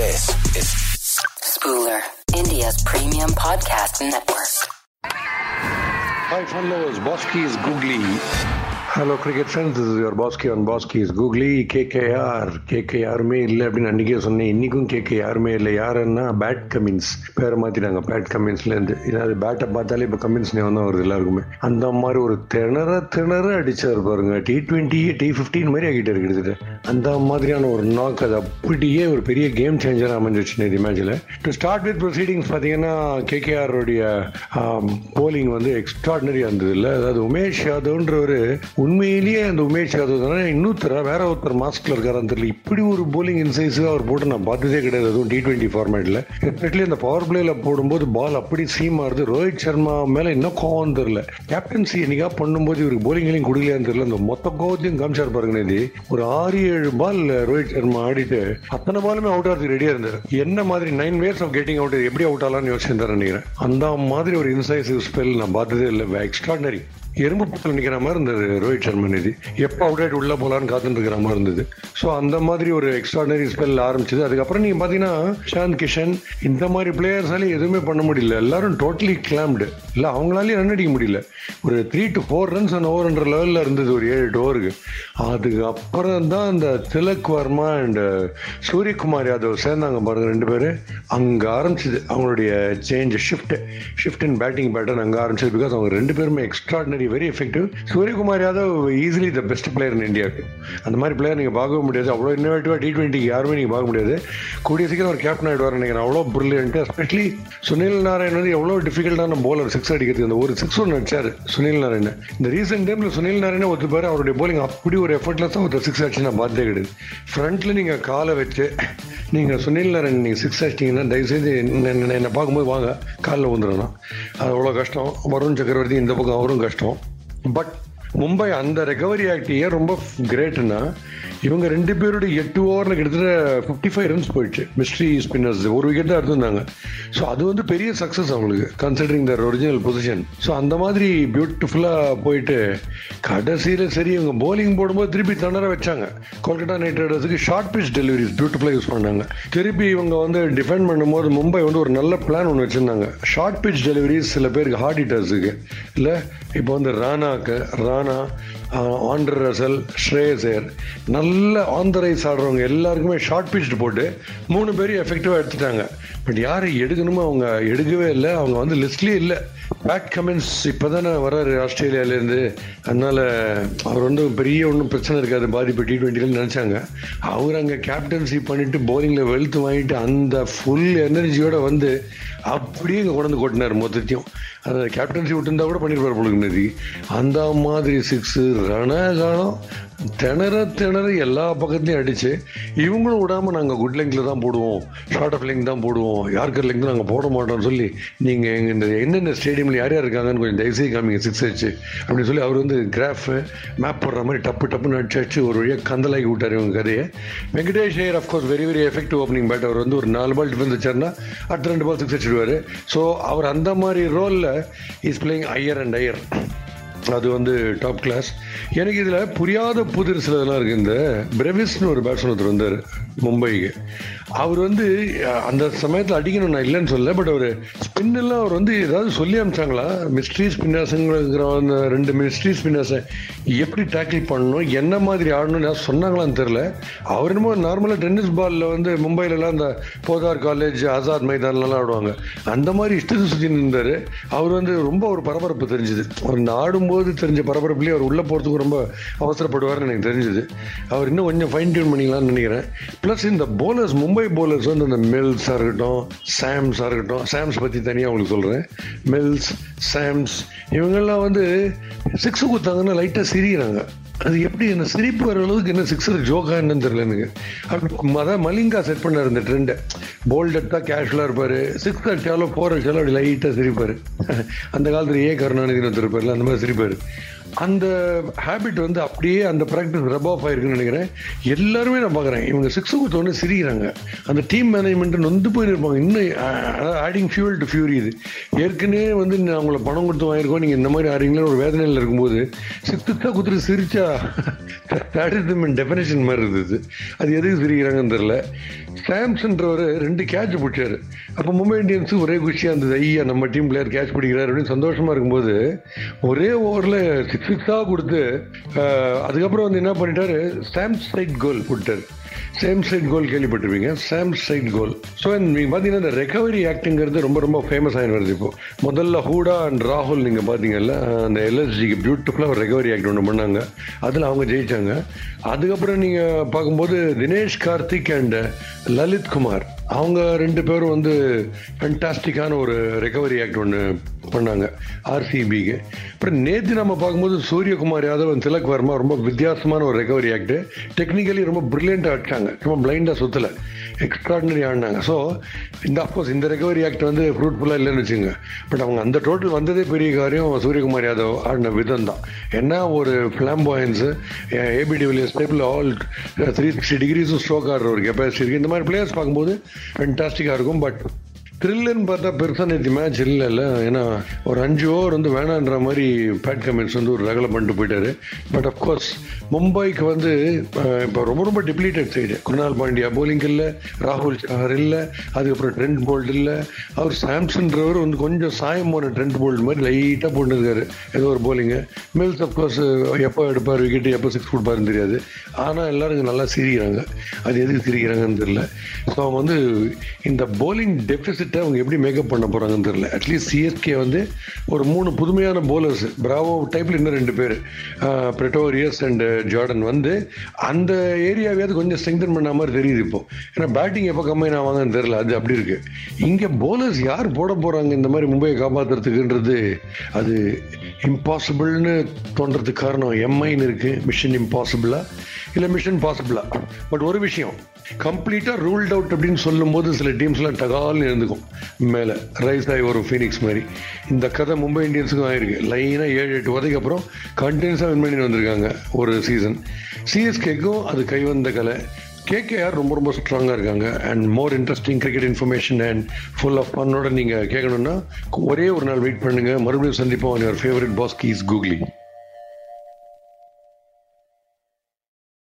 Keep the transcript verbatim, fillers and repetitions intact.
This is Spooler, India's premium podcast network. Hi fellows, Bosky's Googly. Hello cricket friends, this is your Bosky on Bosky's Googly. K K R, K K R-மே இல்லை அப்படின்னு அன்றைக்கே சொன்னேன். இன்றைக்கும் K K R-மே இல்லை. யாருன்னா Pat Cummins பேரை மாற்றிட்டாங்க. Bad கமின்ஸ்லேருந்து ஏன்னா அது பேட்டை பார்த்தாலே இப்போ கமின்ஸ் நேரம் தான் வருது எல்லாருக்குமே. அந்த மாதிரி ஒரு திணற திணற அடிச்சார் பாருங்க. டி ட்வெண்ட்டி டி ஃபிஃப்டின் மாதிரி ஆகிட்டே இருக்குது. அந்த மாதிரியான ஒரு நாக் அது அப்படியே ஒரு பெரிய கேம் சேஞ்சராக அமைஞ்சிடுச்சு இந்த மேட்சில். டு ஸ்டார்ட் வித் ப்ரொசீடிங்ஸ் பார்த்தீங்கன்னா கேகேஆருடைய போலிங் வந்து எக்ஸ்ட்ராடினரியாக இருந்தது இல்லை. அதாவது உமேஷ் யாதவ்ன்ற ஒரு உண்மையிலேயே அந்த உமேஷ் யாதவ் தானே. இன்னொருத்தர வேற ஒருத்தர் மாஸ்கில் இருக்காரான்னு தெரியல. இப்படி ஒரு போலிங் இன்சைஸாக அவர் போட்டு நான் பார்த்ததே கிடையாது. அதுவும் டி ட்வெண்ட்டி ஃபார்மேட்டில் எஸ்பெஷலி அந்த பவர் பிளேயில் போடும்போது பால் அப்படி சீமாறுது. ரோஹித் சர்மா மேலே இன்னும் கோவம் தெரில. கேப்டன்சி என்னைக்காக பண்ணும்போது இவருக்கு போலிங்லையும் கொடுக்கலையான்னு தெரியல. அந்த மொத்த கோவத்தையும் காமிச்சார் பாருங்க. இது ஒரு ஆறு ஏழு பால் ரோஹிட் சர்மா ஆடிட்டு அத்தனை பாலுமே அவுட் ஆகிறதுக்கு ரெடியாக இருந்தார். என்ன மாதிரி nine ways of getting out எப்படி அவுட் ஆகலான்னு யோசிச்சுருந்தார் நினைக்கிறேன். அந்த மாதிரி ஒரு இன்சைசிவ் ஸ்பெல் நான் பார்த்ததே இல்லை. எக்ஸ்ட்ராடினரி எறும்பு பக்கத்தில் நிற்கிற மாதிரி இருந்தது ரோஹித் சர்மா. நிதி எப்போ அவுட் ஆகிட்டு உள்ளே போகலான்னு காத்துட்டு இருக்கிற மாதிரி இருந்தது. ஸோ அந்த மாதிரி ஒரு எக்ஸ்ட்ராடினரி ஸ்பெல் ஆரம்பிச்சது. அதுக்கப்புறம் நீங்கள் பார்த்தீங்கன்னா ஷான் கிஷன் இந்த மாதிரி பிளேயர்ஸாலே எதுவுமே பண்ண முடியல. எல்லாரும் டோட்டலி கிளாம்டு இல்லை, அவங்களாலேயும் ரன் அடிக்க முடியல. ஒரு three to four runs and ஓவர்ன்ற லெவலில் இருந்தது ஒரு ஏழு எட்டு ஓவருக்கு. அதுக்கப்புறம் தான் இந்த திலக் வர்மா அண்ட் சூரியகுமார் யாதவ் சேர்ந்தாங்க பாருங்கள் ரெண்டு பேர். அங்கே ஆரம்பிச்சிது அவங்களுடைய change shift shift in batting pattern அங்கே ஆரம்பிச்சது. பிகாஸ் அவங்க ரெண்டு பேருமே extraordinary very effective. Suryakumar Yadav easily the best player in இந்தியாவுக்கு. அந்த மாதிரி பிளேயர் நீங்கள் பார்க்கவே முடியாது. அவ்வளோ இன்னோவேட்டிவாக டி ட்வெண்ட்டிக்கு யாருமே நீங்கள் பார்க்க முடியாது. கூடிய சீக்கிரம் ஒரு கேப்டன் ஆகிடுவார் நினைக்கிறேன். அவ்வளோ பிரில்லியன்ட்டு. எஸ்பெஷலி சுனில் நாராயண் வந்து எவ்வளோ டிஃபிகல்ட்டான போலர் சிக்ஸ் அடிக்கிறதுக்கு. அந்த ஒரு சிக்ஸ் ஒன்று அடிச்சார் சுனில் நாராயண். இந்த ரீசெண்ட் டைமில் சுனில் நாராயணே ஒருத்தர் அவருடைய போலிங் அப்படி ஒரு எஃபர்ட்லெஸ்ஸாக ஒருத்தர் சிக்ஸ் அடிச்சு நான் பார்த்தே கிடையாது. ஃப்ரண்ட்டில் நீங்கள் காலை வச்சு நீங்கள் சுனில் நாராயண் நீங்கள் சிக்ஸ் அடிச்சிட்டிங்கன்னா தயவுசெய்து என்னை பார்க்கும்போது வாங்க காலில் வந்துடணும். அது அவ்வளோ கஷ்டம். வருண் சக்கரவர்த்தி இந்த பக்கம் அவரும் கஷ்டம். பட் மும்பை அந்த ரெக்கவரி ஆக்ட் ஏன் ரொம்ப கிரேட்னா இவங்க ரெண்டு பேருடைய எட்டு ஓவரில் கிட்டத்தட்ட ஃபிஃப்டி ஃபைவ் ரன்ஸ் போயிடுச்சு. மிஸ்ட்ரி ஸ்பின்னர்ஸ் ஒரு விக்கெட் தான் எடுத்துருந்தாங்க. ஸோ அது வந்து பெரிய சக்ஸஸ் அவங்களுக்கு considering their original position. So அந்த மாதிரி பியூட்டிஃபுல்லாக போயிட்டு கடைசியில் சரி இவங்க போலிங் போடும்போது திருப்பி தண்டரை வச்சாங்க. கொல்கட்டா நைட் ரைடர்ஸுக்கு ஷார்ட் பிச் டெலிவரிஸ் பியூட்டிஃபுல்லாக யூஸ் பண்ணாங்க. திருப்பி இவங்க வந்து டிஃபெண்ட் பண்ணும்போது மும்பை வந்து ஒரு நல்ல பிளான் ஒன்று வச்சுருந்தாங்க. ஷார்ட் பிச் டெலிவரிஸ் சில பேருக்கு ஹார்ட் ஹிட்டர்ஸுக்கு இல்லை. இப்போ வந்து ரானாக்கு ரானா ஆண்ட்ரே ரசல் ஸ்ரேயஸ் ஐயர் நல்ல ஆன் த ரைஸ் ஆடுறவங்க எல்லாருக்குமே ஷார்ட் பிட்ச் போட்டு மூணு பேரும் எஃபெக்டிவாக எடுத்துட்டாங்க. பட் யார் எடுக்கணுமோ அவங்க எடுக்கவே இல்லை. அவங்க வந்து லிஸ்ட்லேயே இல்லை. பேட் கமின்ஸ் இப்போ தானே வர்றாரு ஆஸ்திரேலியாவிலேருந்து. அதனால் அவர் வந்து பெரிய ஒன்றும் பிரச்சனை இருக்காது பாதிப்பு டி ட்வெண்ட்டிலன்னு நினச்சாங்க. அவர் அங்கே கேப்டன்சி பண்ணிவிட்டு போலிங்கில் வெல்த் வாங்கிட்டு அந்த ஃபுல் எனர்ஜியோடு வந்து அப்படியே இங்கே கொண்டு கொட்டினார் மொத்தத்தையும். அதை கேப்டன்சி விட்டுருந்தா கூட பண்ணியிருப்பார் பொழுது. அந்த மாதிரி சிக்ஸு ரணகாலம் திணற திணற எல்லா பக்கத்துலையும் அடிச்சு இவங்களும் விடாமல் நாங்கள் குட் லெங்கில் தான் போடுவோம், ஷார்ட் ஆஃப் லெங்க் தான் போடுவோம், யார்கர் லெங்க் நாங்கள் போட மாட்டோம்னு சொல்லி நீங்கள் எங்கள் இந்த என்னென்ன ஸ்டேடியமில் யார் யார் இருக்காங்கன்னு கொஞ்சம் தயவுசெய்து காமிங்க சிக்ஸ் அடிச்சு அப்படின்னு சொல்லி அவர் வந்து கிராஃபு மேப் போடுற மாதிரி டப்பு டப்புன்னு அடிச்சு அடிச்சு ஒரு வழியாக கந்தலாக்கி விட்டார் இவங்க கதையை. Venkatesh Iyer of course very very effective opening bat. அவர் வந்து ஒரு நாலு பால் டிஃபென்ஸ் வச்சார்னா அடுத்த ரெண்டு பால் சிக்ஸ் அடிச்சிடுவார். ஸோ அவர் அந்த மாதிரி ரோலில் is playing Iyer and Iyer. அது வந்து டாப் கிளாஸ். எனக்கு இதில் புரியாத புதிர் சிலதெல்லாம் இருக்குது. இந்த பிரவிஸ்னு ஒரு பேட்ஸ்மேன் ஒருத்தர் வந்தார் மும்பைக்கு. அவர் வந்து அந்த சமயத்தில் அடிக்கணும் நான் இல்லைன்னு சொல்ல. பட் அவர் ஸ்பின்னெல்லாம் அவர் வந்து ஏதாவது சொல்லி அனுப்பிச்சாங்களா மிஸ்ட்ரி ஸ்பின்னர்ஸுங்கிற அந்த ரெண்டு மிஸ்ட்ரி ஸ்பின்னர்ஸை எப்படி டேக்கிள் பண்ணணும் என்ன மாதிரி ஆடணும்னு யாரும் சொன்னாங்களான்னு தெரில. அவர் என்னமோ நார்மலாக டென்னிஸ் பாலில் வந்து மும்பைலலாம் அந்த போதார் காலேஜ் ஆசாத் மைதான்லாம் ஆடுவாங்க அந்த மாதிரி இஷ்டத்தை சுற்றின்னு இருந்தார். அவர் வந்து ரொம்ப ஒரு பரபரப்பு தெரிஞ்சுது. அவர் ஆடும்போது தெரிஞ்ச பரபரப்புலேயே அவர் உள்ளே போகிறதுக்கு ரொம்ப அவசரப்படுவார் எனக்கு தெரிஞ்சது. அவர் இன்னும் கொஞ்சம் ஃபைன் டியூன் பண்ணிக்கலாம்னு நினைக்கிறேன். ப்ளஸ் இந்த போலர்ஸ் மும்பை போலர்ஸ் வந்து அந்த மில்ஸாக இருக்கட்டும் சாம்ஸாக இருக்கட்டும் சாம்ஸ் பற்றி தனியாக அவங்களுக்கு சொல்கிறேன். மில்ஸ் சாம்ஸ் இவங்கெல்லாம் வந்து சிக்ஸு கொடுத்தாங்கன்னா லைட்டாக சிரிக்கிறாங்க. அது எப்படி என்ன சிரிப்பு வர அளவுக்கு என்ன சிக்ஸர் ஜோக்கா என்னன்னு தெரியல எனக்கு. அதான் மலிங்கா செட் பண்ணார் இந்த ட்ரெண்டை. போல்ட் எடுத்தால் கேஷுவலாக இருப்பார், சிக்ஸ் அடிச்சாலும் ஃபோர் அடிச்சாலும் அப்படி லைட்டாக சிரிப்பார். அந்த காலத்தில் ஏ கருணாநிதினு ஒருத்தருப்பார்ல அந்த மாதிரி சிரிப்பார். அந்த ஹேபிட் வந்து அப்படியே அந்த ப்ராக்டிஸ் ரப் ஆஃப் ஆயிருக்குன்னு நினைக்கிறேன். எல்லாருமே நான் பார்க்குறேன் இவங்க சிக்ஸு கொடுத்தோடனே சிரிக்கிறாங்க. அந்த டீம் மேனேஜ்மெண்ட் நொந்து போயிருப்பாங்க. இன்னும் ஆடிங் ஃபியூல் டு ஃபியூரி. இது ஏற்கனவே வந்து நான் அவங்கள பணம் கொடுத்து வாங்கியிருக்கோம் நீங்கள் இந்த மாதிரி ஆடுறீங்களா ஒரு வேதனையில் இருக்கும்போது சிக்ஸு தான் கொடுத்துட்டு சிரிச்சா டெஃபினேஷன் மாதிரி இருந்தது. அது எதுக்கு சிரிக்கிறாங்கன்னு தெரில. சாம்சன்றவர் ரெண்டு கேட்ச் பிடிச்சாரு. அப்போ மும்பை இந்தியன்ஸுக்கு ஒரே குஷியாக இருந்தது, ஐயா நம்ம டீம் பிளேயர் கேட்ச் பிடிக்கிறாரு அப்படின்னு சந்தோஷமாக இருக்கும்போது ஒரே ஓவரில் சிக்ஸ் சிக்ஸாக கொடுத்து அதுக்கப்புறம் வந்து என்ன பண்ணிட்டாரு, சாம்சைட் கோல் கொடுத்தாரு. சாம்சைட் கோல் கேள்விப்பட்டிருப்பீங்க, சாம்சைட் கோல். ஸோ நீங்கள் பார்த்தீங்கன்னா இந்த ரெக்கவரி ஆக்டுங்கிறது ரொம்ப ரொம்ப ஃபேமஸ் ஆகி வருது. இப்போது முதல்ல ஹூடா அண்ட் ராகுல் நீங்கள் பார்த்தீங்கல்ல, அந்த எல்எஸ்ஜிக்கு பியூட்டிஃபுல்லாக ஒரு ரெக்கவரி ஆக்ட் ஒன்று பண்ணாங்க, அதில் அவங்க ஜெயித்தாங்க. அதுக்கப்புறம் நீங்கள் பார்க்கும்போது தினேஷ் கார்த்திக் அண்ட் லலித் குமார் அவங்க ரெண்டு பேரும் வந்து ஃபண்டாஸ்டிக்கான ஒரு ரெக்கவரி ஆக்ட் ஒன்று பண்ணாங்க ஆர்சிபிக்கு. அப்புறம் நேற்று நம்ம பார்க்கும்போது சூரியகுமார் யாதவ் அண்ட் திலக் வர்மா ரொம்ப வித்தியாசமான ஒரு ரெக்கவரி ஆக்ட், டெக்னிக்கலி ரொம்ப பிரில்லியண்டாக அடிச்சாங்க, ரொம்ப பிளைண்டாக சுற்றலை, எக்ஸ்ட்ராடினரி ஆடினாங்க. ஸோ இந்த அஃப்கோர்ஸ் இந்த ரெக்கவரி ஆக்ட் வந்து ஃப்ரூட்ஃபுல்லாக இல்லைன்னு வச்சுங்க, பட் அவங்க அந்த டோட்டல் வந்ததே பெரிய காரியம் சூரியகுமார் யாதவ் ஆடின விதம் தான். ஏன்னா ஒரு ஃப்ளாம்பாயின்ஸு ஏபிடி வில்லியர்ஸ் டைப்பில் ஆல் த்ரீ சிக்ஸ்டி டிகிரிஸும் ஸ்ட்ரோக் ஆடுற ஒரு கெப்பாசிட்டி இருக்குது. இந்த மாதிரி பிளேயர்ஸ் பார்க்கும்போது ஃபென்டாஸ்டிக்காக இருக்கும். பட் த்ரில்லுன்னு பார்த்தா பெருசாக நேற்று மேட்ச் இல்லைல்ல, ஏன்னா ஒரு அஞ்சு ஓவர் வந்து வேணான்ற மாதிரி பேட் கமின்ஸ் வந்து ஒரு ரகலை பண்ணிட்டு போயிட்டாரு. பட் அஃப்கோர்ஸ் மும்பைக்கு வந்து இப்போ ரொம்ப ரொம்ப depleted side, Krunal Pandya bowling இல்லை, ராகுல் சார் இல்லை, அதுக்கப்புறம் ட்ரெண்ட் போல்ட் இல்லை, அவர் சாம்சன்றவர் வந்து கொஞ்சம் சாயம் போன ட்ரெண்ட் போல்ட் மாதிரி லைட்டாக போட்டுருக்காரு ஏதோ ஒரு போலிங்கு. மில்ஸ் அஃப்கோர்ஸ் எப்போ எடுப்பார் விக்கெட்டு, எப்போ சிக்ஸ் கொடுப்பாருன்னு தெரியாது, ஆனால் எல்லோரும் நல்லா சிரிக்கிறாங்க, அது எதுக்கு சிரிக்கிறாங்கன்னு தெரியல. ஸோ அவன் வந்து இந்த போலிங் டெபிசிட் அவங்க எப்படி மேக்கப் பண்ண போறாங்கன்னு தெரியல. அட்லீஸ்ட் சிஎஸ்கே வந்து ஒரு மூணு புதுமையான போலர்ஸ், பிராவோ டைப்ல இன்னும் ரெண்டு பேர், பிரெட்டோரியஸ் அண்ட் ஜார்டன் வந்து அந்த ஏரியாவையாவது கொஞ்சம் ஸ்ட்ரெங்தன் பண்ண மாதிரி தெரியுது இப்போ. ஏன்னா பேட்டிங் எப்போ கம்மியாக வாங்கன்னு தெரியல, அது அப்படி இருக்கு. இங்கே போலர்ஸ் யார் போட போறாங்க இந்த மாதிரி மும்பையை காப்பாற்றுறதுக்குன்றது அது இம்பாசிபிள்னு தோன்றதுக்கு காரணம் எம்ஐன்னு இருக்கு, மிஷன் இம்பாசிபிளா இல்லை மிஷன் பாசிபிளா. பட் ஒரு விஷயம் கம்ப்ளீட்டாக ரூல்ட் அவுட் அப்படின்னு சொல்லும் போது சில டீம்ஸ்லாம் டகால்னு இருந்துக்கும், மேலே ரைஸ் ஆகி ஒரு ஃபீனிக்ஸ் மாதிரி. இந்த கதை மும்பை இந்தியன்ஸுக்கும் ஆகிருக்கு, லைனாக ஏழு எட்டு வரைக்கும் அப்புறம் கண்டினியூஸாக வின் பண்ணி வந்திருக்காங்க ஒரு சீசன். சிஎஸ்கேக்கும் அது கைவந்த கலை, கேகேஆர் ரொம்ப ரொம்ப ஸ்ட்ராங்காக இருக்காங்க. And more interesting cricket information and full of ஃபன்னோட நீங்கள் கேட்கணுன்னா ஒரே ஒரு நாள் வெயிட் பண்ணுங்கள், மறுபடியும் சந்திப்போம். Your favourite பாஸ்கீஸ் googly.